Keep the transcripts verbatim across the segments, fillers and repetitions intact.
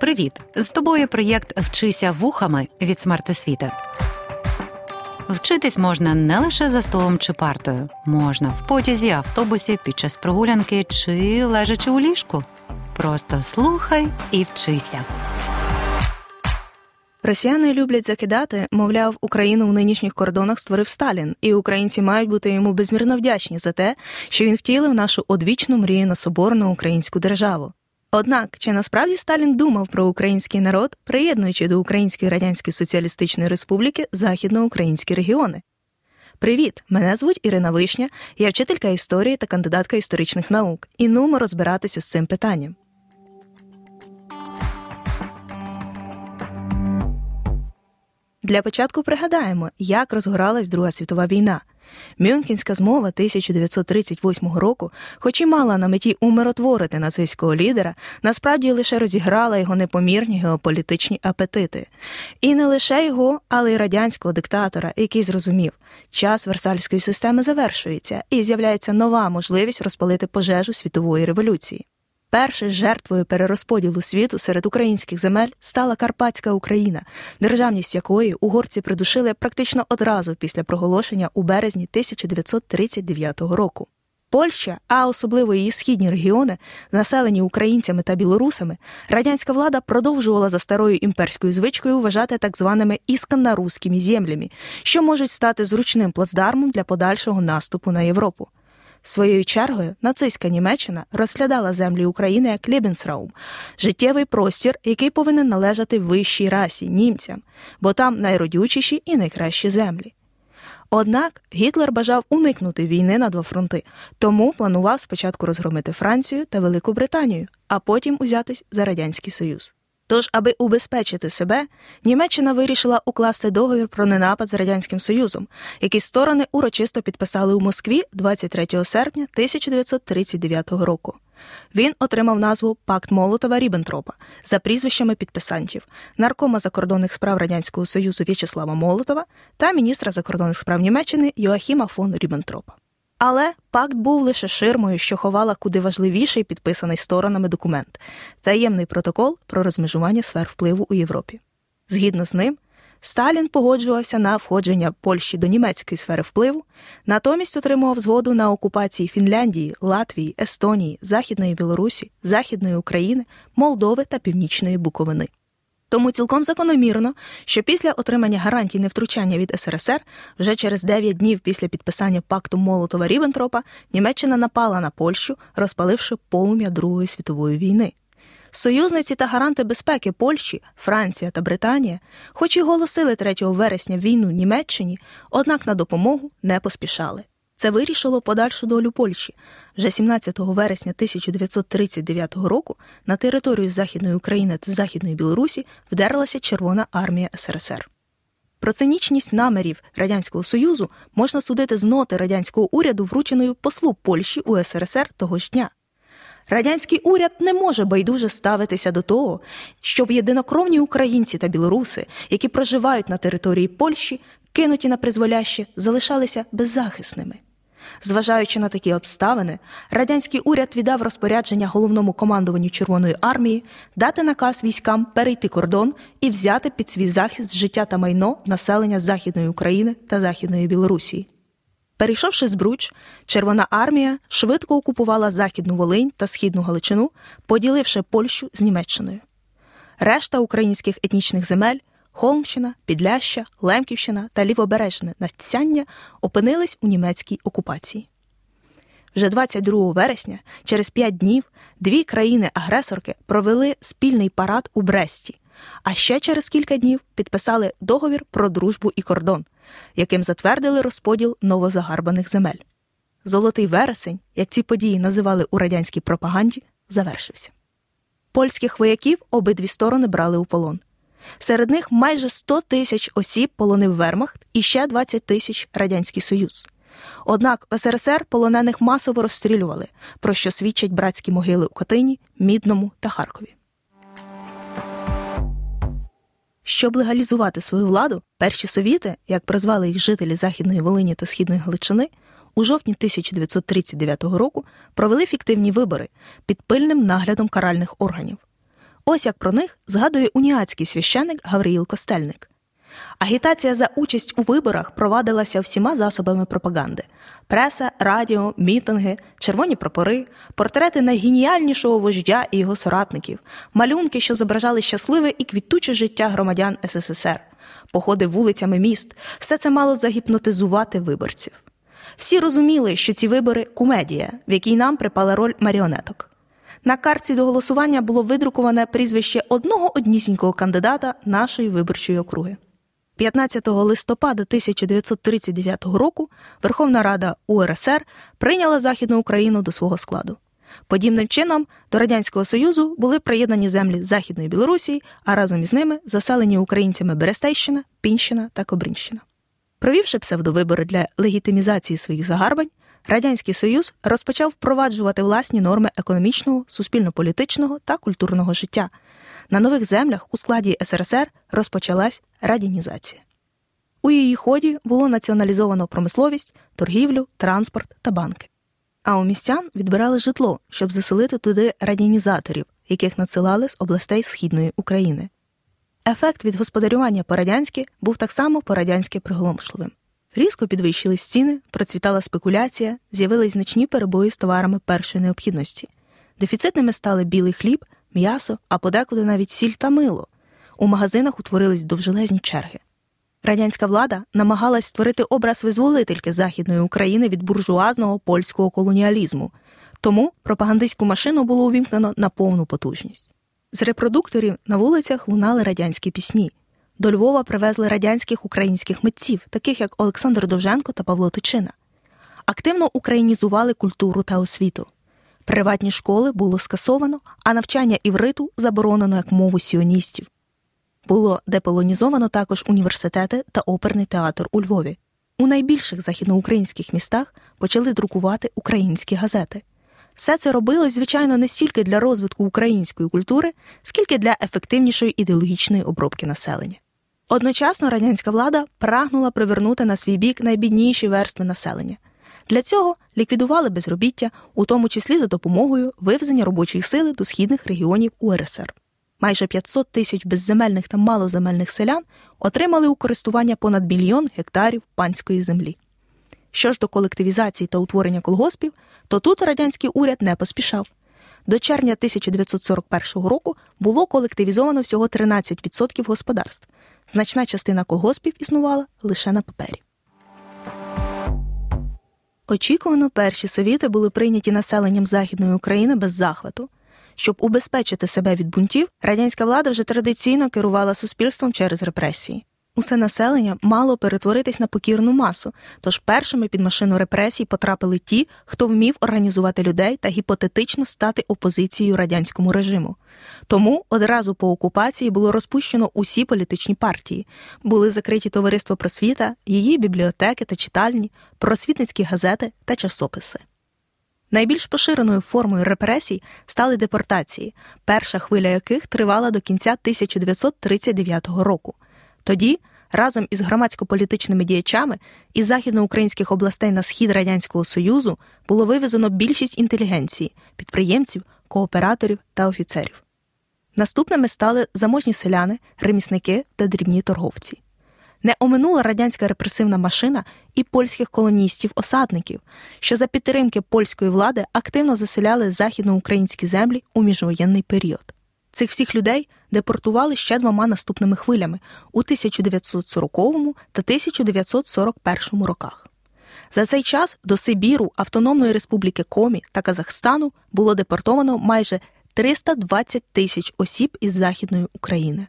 Привіт! З тобою проєкт «Вчися вухами» від «Смарт освіти». Вчитись можна не лише за столом чи партою. Можна в потязі, автобусі, під час прогулянки чи лежачи у ліжку. Просто слухай і вчися. Росіяни люблять закидати, мовляв, Україну в нинішніх кордонах створив Сталін, і українці мають бути йому безмірно вдячні за те, що він втілив нашу одвічну мрію на соборну українську державу. Однак, чи насправді Сталін думав про український народ, приєднуючи до Української Радянської Соціалістичної Республіки західноукраїнські регіони? Привіт! Мене звуть Ірина Вишня, я вчителька історії та кандидатка історичних наук, і нумо розбиратися з цим питанням. Для початку пригадаємо, як розгоралась Друга світова війна. Мюнхенська змова тисяча дев'ятсот тридцять восьмого року, хоч і мала на меті умиротворити нацистського лідера, насправді лише розіграла його непомірні геополітичні апетити. І не лише його, але й радянського диктатора, який зрозумів, час Версальської системи завершується і з'являється нова можливість розпалити пожежу світової революції. Першою жертвою перерозподілу світу серед українських земель стала Карпатська Україна, державність якої угорці придушили практично одразу після проголошення у березні тисяча дев'ятсот тридцять дев'ятого року. Польща, а особливо її східні регіони, населені українцями та білорусами, радянська влада продовжувала за старою імперською звичкою вважати так званими ісканно-руськими землями, що можуть стати зручним плацдармом для подальшого наступу на Європу. Своєю чергою, нацистська Німеччина розглядала землі України як Liebensraum – життєвий простір, який повинен належати вищій расі – німцям, бо там найродючіші і найкращі землі. Однак Гітлер бажав уникнути війни на два фронти, тому планував спочатку розгромити Францію та Велику Британію, а потім узятись за Радянський Союз. Тож, аби убезпечити себе, Німеччина вирішила укласти договір про ненапад з Радянським Союзом, який сторони урочисто підписали у Москві двадцять третього серпня тисяча дев'ятсот тридцять дев'ятого року. Він отримав назву «Пакт Молотова-Ріббентропа» за прізвищами підписантів, наркома закордонних справ Радянського Союзу В'ячеслава Молотова та міністра закордонних справ Німеччини Йоахіма фон Ріббентропа. Але пакт був лише ширмою, що ховала куди важливіший підписаний сторонами документ – таємний протокол про розмежування сфер впливу у Європі. Згідно з ним, Сталін погоджувався на входження Польщі до німецької сфери впливу, натомість отримував згоду на окупації Фінляндії, Латвії, Естонії, Західної Білорусі, Західної України, Молдови та Північної Буковини. Тому цілком закономірно, що після отримання гарантій невтручання від ес ер ес ер, вже через дев'ять днів після підписання пакту Молотова-Ріббентропа, Німеччина напала на Польщу, розпаливши полум'я Другої світової війни. Союзниці та гаранти безпеки Польщі, Франція та Британія, хоч і оголосили третього вересня війну Німеччині, однак на допомогу не поспішали. Це вирішило подальшу долю Польщі. Вже сімнадцятого вересня тисяча дев'ятсот тридцять дев'ятого року на територію Західної України та Західної Білорусі вдерлася Червона армія ес ер ес ер. Про цинічність намірів Радянського Союзу можна судити з ноти радянського уряду, врученої послу Польщі у ес ер ес ер того ж дня. Радянський уряд не може байдуже ставитися до того, щоб єдинокровні українці та білоруси, які проживають на території Польщі, кинуті на призволяще, залишалися беззахисними. Зважаючи на такі обставини, радянський уряд віддав розпорядження головному командуванню Червоної армії дати наказ військам перейти кордон і взяти під свій захист життя та майно населення Західної України та Західної Білорусі. Перейшовши Збруч, Червона армія швидко окупувала Західну Волинь та Східну Галичину, поділивши Польщу з Німеччиною. Решта українських етнічних земель Холмщина, Підляшшя, Лемківщина та Лівобережне Надсяння опинились у німецькій окупації. Вже двадцять другого вересня, через п'ять днів, дві країни-агресорки провели спільний парад у Бресті, а ще через кілька днів підписали договір про дружбу і кордон, яким затвердили розподіл новозагарбаних земель. Золотий вересень, як ці події називали у радянській пропаганді, завершився. Польських вояків обидві сторони брали у полон. Серед них майже сто тисяч осіб полонив вермахт і ще двадцять тисяч Радянський Союз. Однак в ес ер ес ер полонених масово розстрілювали, про що свідчать братські могили у Катині, Мідному та Харкові. Щоб легалізувати свою владу, перші совіти, як прозвали їх жителі Західної Волині та Східної Галичини, у жовтні тисяча дев'ятсот тридцять дев'ятого року провели фіктивні вибори під пильним наглядом каральних органів. Ось як про них згадує уніатський священик Гавриїл Костельник. Агітація за участь у виборах провадилася всіма засобами пропаганди. Преса, радіо, мітинги, червоні прапори, портрети найгеніальнішого вождя і його соратників, малюнки, що зображали щасливе і квітуче життя громадян ес ес ес ер, походи вулицями міст – все це мало загіпнотизувати виборців. Всі розуміли, що ці вибори – кумедія, в якій нам припала роль маріонеток. На картці до голосування було видруковане прізвище одного однісінького кандидата нашої виборчої округи. п'ятнадцятого листопада тисяча дев'ятсот тридцять дев'ятого року Верховна Рада у ер ес ер прийняла Західну Україну до свого складу. Подібним чином до Радянського Союзу були приєднані землі Західної Білорусі, а разом із ними заселені українцями Берестейщина, Пінщина та Кобринщина. Провівши псевдовибори для легітимізації своїх загарбань, Радянський Союз розпочав впроваджувати власні норми економічного, суспільно-політичного та культурного життя. На нових землях у складі ес ер ес ер розпочалась радянізація. У її ході було націоналізовано промисловість, торгівлю, транспорт та банки. А у містян відбирали житло, щоб заселити туди радянізаторів, яких надсилали з областей Східної України. Ефект від господарювання по-радянськи був так само по-радянськи приголомшливим. Різко підвищились ціни, процвітала спекуляція, з'явились значні перебої з товарами першої необхідності. Дефіцитними стали білий хліб, м'ясо, а подекуди навіть сіль та мило. У магазинах утворились довжелезні черги. Радянська влада намагалась створити образ визволительки Західної України від буржуазного польського колоніалізму. Тому пропагандистську машину було увімкнено на повну потужність. З репродукторів на вулицях лунали радянські пісні. До Львова привезли радянських українських митців, таких як Олександр Довженко та Павло Тичина. Активно українізували культуру та освіту. Приватні школи було скасовано, а навчання івриту заборонено як мову сіоністів. Було деполонізовано також університети та оперний театр у Львові. У найбільших західноукраїнських містах почали друкувати українські газети. Все це робилось, звичайно, не стільки для розвитку української культури, скільки для ефективнішої ідеологічної обробки населення. Одночасно радянська влада прагнула привернути на свій бік найбідніші верстви населення. Для цього ліквідували безробіття, у тому числі за допомогою вивезення робочої сили до східних регіонів у ер ес ер. Майже п'ятсот тисяч безземельних та малоземельних селян отримали у користування понад мільйон гектарів панської землі. Що ж до колективізації та утворення колгоспів, то тут радянський уряд не поспішав. До червня тисяча дев'ятсот сорок першого року було колективізовано всього тринадцять відсотків господарств. Значна частина колгоспів існувала лише на папері. Очікувано, перші совіти були прийняті населенням Західної України без захвату. Щоб убезпечити себе від бунтів, радянська влада вже традиційно керувала суспільством через репресії. Усе населення мало перетворитись на покірну масу, тож першими під машину репресій потрапили ті, хто вмів організувати людей та гіпотетично стати опозицією радянському режиму. Тому одразу по окупації було розпущено усі політичні партії. Були закриті товариство «Просвіта», її бібліотеки та читальні, просвітницькі газети та часописи. Найбільш поширеною формою репресій стали депортації, перша хвиля яких тривала до кінця тисяча дев'ятсот тридцять дев'ятого року. Тоді, разом із громадсько-політичними діячами із західноукраїнських областей на схід Радянського Союзу було вивезено більшість інтелігенції, підприємців, кооператорів та офіцерів. Наступними стали заможні селяни, ремісники та дрібні торговці. Не оминула радянська репресивна машина і польських колоністів-осадників, що за підтримки польської влади активно заселяли західноукраїнські землі у міжвоєнний період. Цих всіх людей депортували ще двома наступними хвилями у тисяча дев'ятсот сороковому та тисяча дев'ятсот сорок першому роках. За цей час до Сибіру, Автономної Республіки Комі та Казахстану було депортовано майже триста двадцять тисяч осіб із Західної України.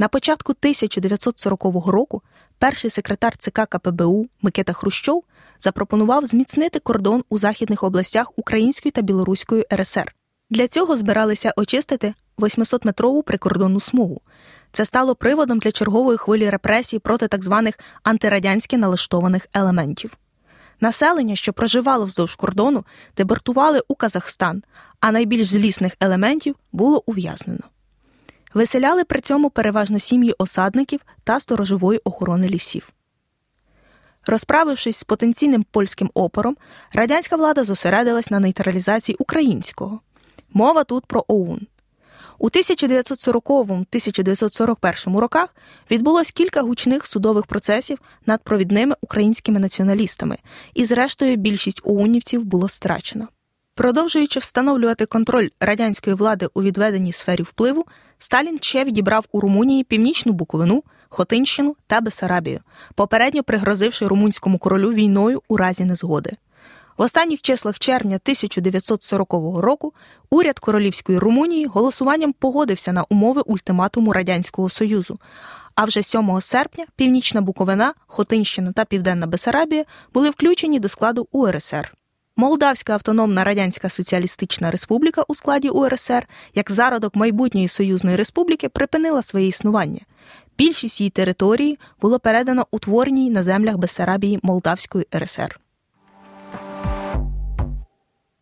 На початку тисяча дев'ятсот сорокового року перший секретар ЦК ка пе бе у Микита Хрущов запропонував зміцнити кордон у західних областях Української та Білоруської ер ес ер. Для цього збиралися очистити восьмисотметрову прикордонну смугу. Це стало приводом для чергової хвилі репресій проти так званих антирадянськи налаштованих елементів. Населення, що проживало вздовж кордону, депортували у Казахстан, а найбільш злісних елементів було ув'язнено. Виселяли при цьому переважно сім'ї осадників та сторожової охорони лісів. Розправившись з потенційним польським опором, радянська влада зосередилась на нейтралізації українського. Мова тут про о у н. У тисяча дев'ятсот сороковому - тисяча дев'ятсот сорок першому роках відбулось кілька гучних судових процесів над провідними українськими націоналістами, і зрештою більшість оунівців було страчено. Продовжуючи встановлювати контроль радянської влади у відведеній сфері впливу, Сталін ще відібрав у Румунії Північну Буковину, Хотинщину та Бессарабію, попередньо пригрозивши румунському королю війною у разі незгоди. В останніх числах червня тисяча дев'ятсот сорокового року уряд Королівської Румунії голосуванням погодився на умови ультиматуму Радянського Союзу, а вже сьомого серпня Північна Буковина, Хотинщина та Південна Бессарабія були включені до складу УРСР. Молдавська Автономна Радянська Соціалістична Республіка у складі УРСР, як зародок майбутньої союзної республіки, припинила своє існування. Більшість її території було передано утвореній на землях Бессарабії Молдавської РСР.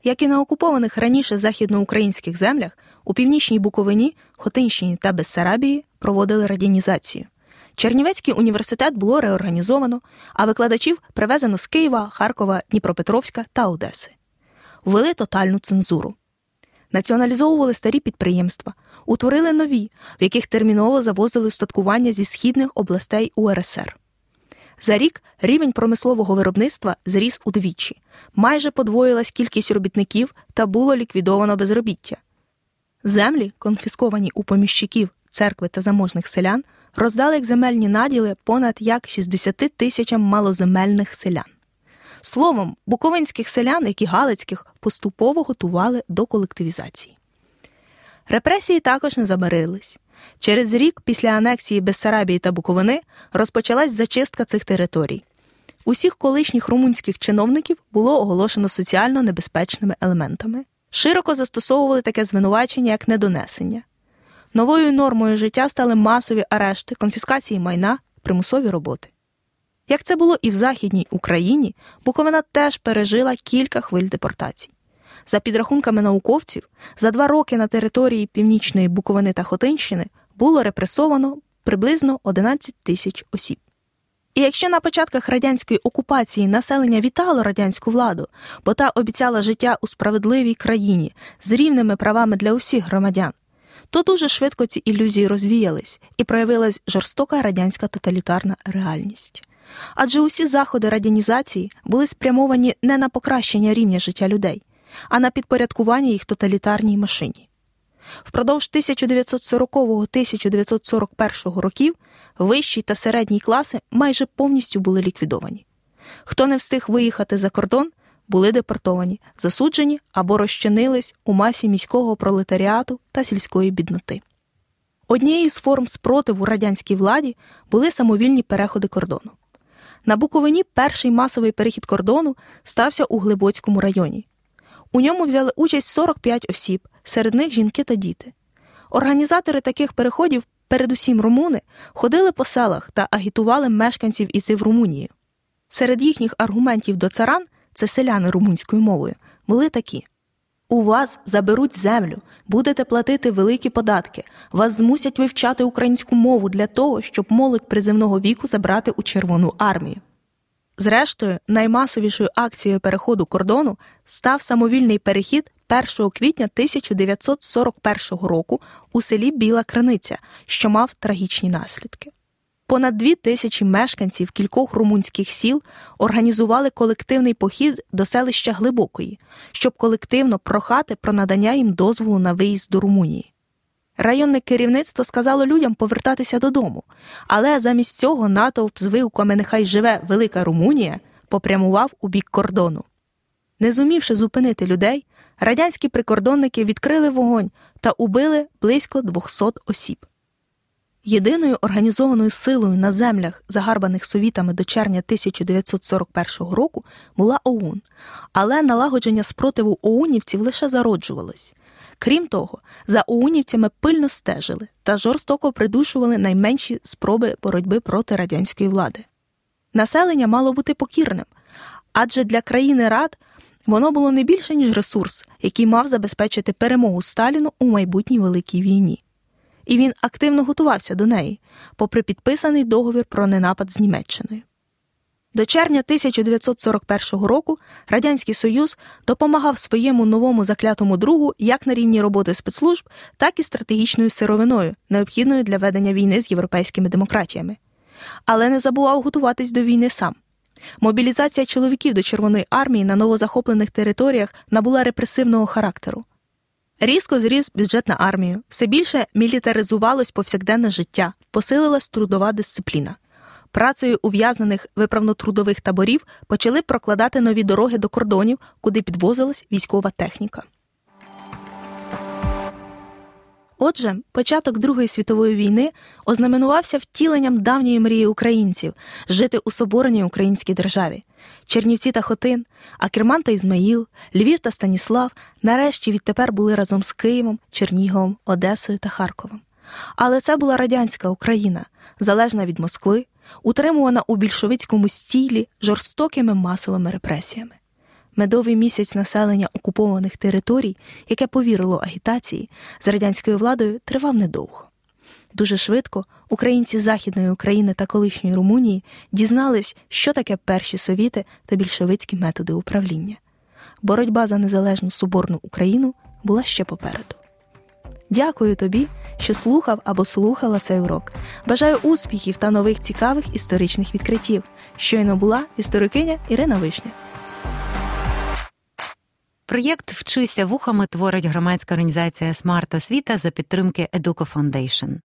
Як і на окупованих раніше західноукраїнських землях, у Північній Буковині, Хотинщині та Бессарабії проводили радянізацію. Чернівецький університет було реорганізовано, а викладачів привезено з Києва, Харкова, Дніпропетровська та Одеси. Ввели тотальну цензуру. Націоналізовували старі підприємства, утворили нові, в яких терміново завозили устаткування зі східних областей УРСР. За рік рівень промислового виробництва зріс удвічі. Майже подвоїлась кількість робітників та було ліквідовано безробіття. Землі, конфісковані у поміщиків, церкви та заможних селян, роздали як земельні наділи понад як шістдесят тисячам малоземельних селян. Словом, буковинських селян, як і галицьких, поступово готували до колективізації. Репресії також не забарились. Через рік після анексії Бессарабії та Буковини розпочалась зачистка цих територій. Усіх колишніх румунських чиновників було оголошено соціально небезпечними елементами. Широко застосовували таке звинувачення як недонесення. Новою нормою життя стали масові арешти, конфіскації майна, примусові роботи. Як це було і в Західній Україні, Буковина теж пережила кілька хвиль депортацій. За підрахунками науковців, за два роки на території Північної Буковини та Хотинщини було репресовано приблизно одинадцять тисяч осіб. І якщо на початках радянської окупації населення вітало радянську владу, бо та обіцяла життя у справедливій країні з рівними правами для усіх громадян, то дуже швидко ці ілюзії розвіялись і проявилась жорстока радянська тоталітарна реальність. Адже усі заходи радянізації були спрямовані не на покращення рівня життя людей, а на підпорядкування їх тоталітарній машині. Впродовж тисяча дев'ятсот сорокового - тисяча дев'ятсот сорок першого років вищий та середній класи майже повністю були ліквідовані. Хто не встиг виїхати за кордон, були депортовані, засуджені або розчинились у масі міського пролетаріату та сільської бідноти. Однією з форм спротиву радянській владі були самовільні переходи кордону. На Буковині перший масовий перехід кордону стався у Глибоцькому районі. У ньому взяли участь сорок п'ять осіб, серед них жінки та діти. Організатори таких переходів, передусім румуни, ходили по селах та агітували мешканців іти в Румунію. Серед їхніх аргументів до царан, це селяни румунською мовою, були такі. «У вас заберуть землю, будете платити великі податки, вас змусять вивчати українську мову для того, щоб молодь приземного віку забрати у Червону армію». Зрештою, наймасовішою акцією переходу кордону став самовільний перехід першого квітня тисяча дев'ятсот сорок першого року у селі Біла Криниця, що мав трагічні наслідки. Понад дві тисячі мешканців кількох румунських сіл організували колективний похід до селища Глибокої, щоб колективно прохати про надання їм дозволу на виїзд до Румунії. Районне керівництво сказало людям повертатися додому, але замість цього натовп з вигуками «Нехай живе Велика Румунія» попрямував у бік кордону. Не зумівши зупинити людей, радянські прикордонники відкрили вогонь та убили близько двісті осіб. Єдиною організованою силою на землях, загарбаних совітами до червня тисяча дев'ятсот сорок першого року, була ОУН, але налагодження спротиву оунівців лише зароджувалось. Крім того, за оунівцями пильно стежили та жорстоко придушували найменші спроби боротьби проти радянської влади. Населення мало бути покірним, адже для країни рад воно було не більше, ніж ресурс, який мав забезпечити перемогу Сталіну у майбутній Великій війні. І він активно готувався до неї, попри підписаний договір про ненапад з Німеччиною. До червня тисяча дев'ятсот сорок першого року Радянський Союз допомагав своєму новому заклятому другу як на рівні роботи спецслужб, так і стратегічною сировиною, необхідною для ведення війни з європейськими демократіями. Але не забував готуватись до війни сам. Мобілізація чоловіків до Червоної армії на новозахоплених територіях набула репресивного характеру. Різко зріс бюджет на армію, все більше мілітаризувалось повсякденне життя, посилилась трудова дисципліна. Працею ув'язнених виправно-трудових таборів почали прокладати нові дороги до кордонів, куди підвозилась військова техніка. Отже, початок Другої світової війни ознаменувався втіленням давньої мрії українців – жити у соборній українській державі. Чернівці та Хотин, Акерман та Ізмаїл, Львів та Станіслав нарешті відтепер були разом з Києвом, Черніговом, Одесою та Харковом. Але це була радянська Україна, залежна від Москви, утримувана у більшовицькому стілі жорстокими масовими репресіями. Медовий місяць населення окупованих територій, яке повірило агітації, з радянською владою тривав недовго. Дуже швидко українці Західної України та колишньої Румунії дізнались, що таке перші совіти та більшовицькі методи управління. Боротьба за незалежну соборну Україну була ще попереду. Дякую тобі, що слухав або слухала цей урок. Бажаю успіхів та нових цікавих історичних відкриттів. Щойно була історикиня Ірина Вишня. Проєкт «Вчися вухами» творить громадська організація «Смарт освіти» за підтримки EDUCO Foundation.